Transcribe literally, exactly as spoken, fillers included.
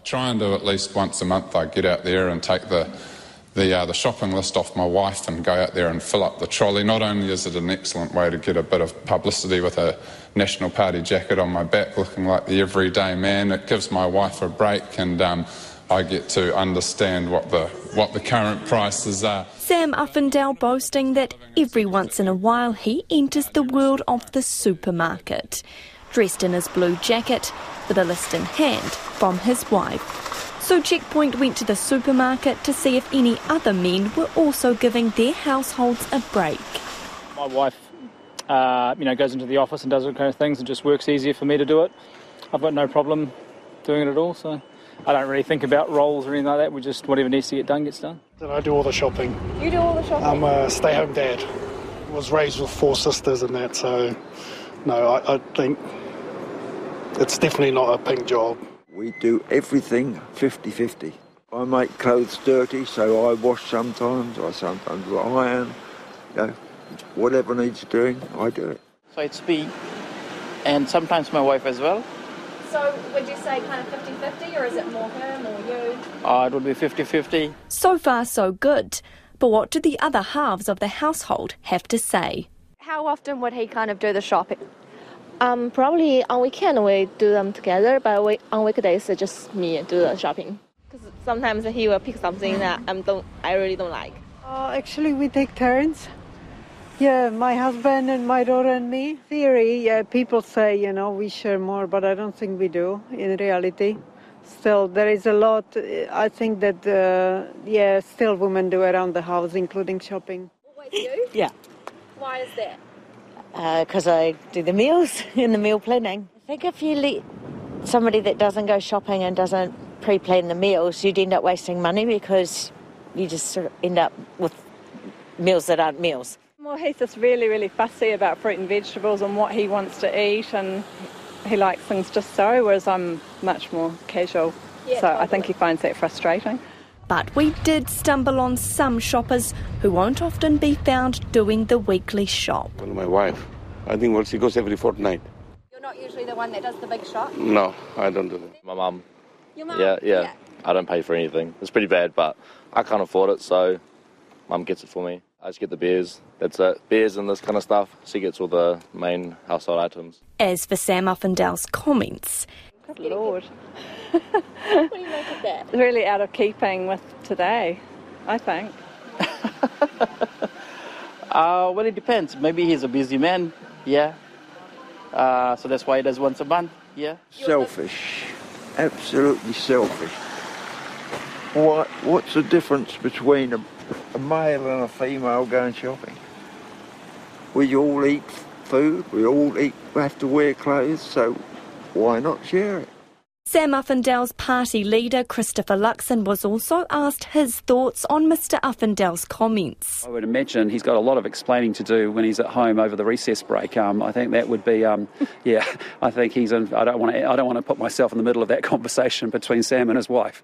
I try and do at least once a month. I get out there and take the the, uh, the shopping list off my wife and go out there and fill up the trolley. Not only is it an excellent way to get a bit of publicity with a National Party jacket on my back looking like the everyday man, it gives my wife a break and um, I get to understand what the what the current prices are. Sam Uffindell boasting that every once in a while he enters the world of the supermarket, dressed in his blue jacket, with a list in hand from his wife. So Checkpoint went to the supermarket to see if any other men were also giving their households a break. My wife, uh, you know, goes into the office and does all kind of things, and just works easier for me to do it. I've got no problem doing it at all, so I don't really think about roles or anything like that. We just, whatever needs to get done, gets done. I do all the shopping. You do all the shopping? I'm a stay-home dad. I was raised with four sisters and that, so no, I, I think it's definitely not a pink job. We do everything fifty fifty. I make clothes dirty, so I wash sometimes, I sometimes iron. You know, whatever needs doing, I do it. So it's me, and sometimes my wife as well. So would you say kind of fifty fifty, or is it more her, more you? Oh, it would be fifty fifty. So far, so good. But what do the other halves of the household have to say? How often would he kind of do the shopping? Um, probably on weekend we do them together, but we, on weekdays it's just me do the shopping. Because sometimes he will pick something that I don't, I really don't like. Uh, actually, we take turns. Yeah, my husband and my daughter and me. Theory, yeah, people say, you know, we share more, but I don't think we do in reality. Still, there is a lot, I think that, uh, yeah, still women do around the house, including shopping. Always you? Yeah. Why is that? Because uh, I do the meals and the meal planning. I think if you let somebody that doesn't go shopping and doesn't pre-plan the meals, you'd end up wasting money because you just sort of end up with meals that aren't meals. Well, he's just really, really fussy about fruit and vegetables and what he wants to eat, and he likes things just so, whereas I'm much more casual. Yeah, so totally. I think he finds that frustrating. But we did stumble on some shoppers who won't often be found doing the weekly shop. Well, my wife, I think well, she goes every fortnight. You're not usually the one that does the big shop? No, I don't do that. My mum. Your mum? Yeah, yeah, yeah. I don't pay for anything. It's pretty bad, but I can't afford it, so mum gets it for me. I just get the beers, that's it. Beers and this kind of stuff. She gets all the main household items. As for Sam Uffindell's comments. Good Lord. What do you make of that? Really out of keeping with today, I think. uh, well, it depends. Maybe he's a busy man, yeah. Uh, so that's why he does once a month, yeah. Selfish. Absolutely selfish. What? What's the difference between a A male and a female going shopping? We all eat food, we all eat, we have to wear clothes, so why not share it? Sam Uffindell's party leader, Christopher Luxon, was also asked his thoughts on Mr Uffindell's comments. I would imagine he's got a lot of explaining to do when he's at home over the recess break. Um, I think that would be, um, yeah, I think he's, in, I don't want to, I don't want to put myself in the middle of that conversation between Sam and his wife.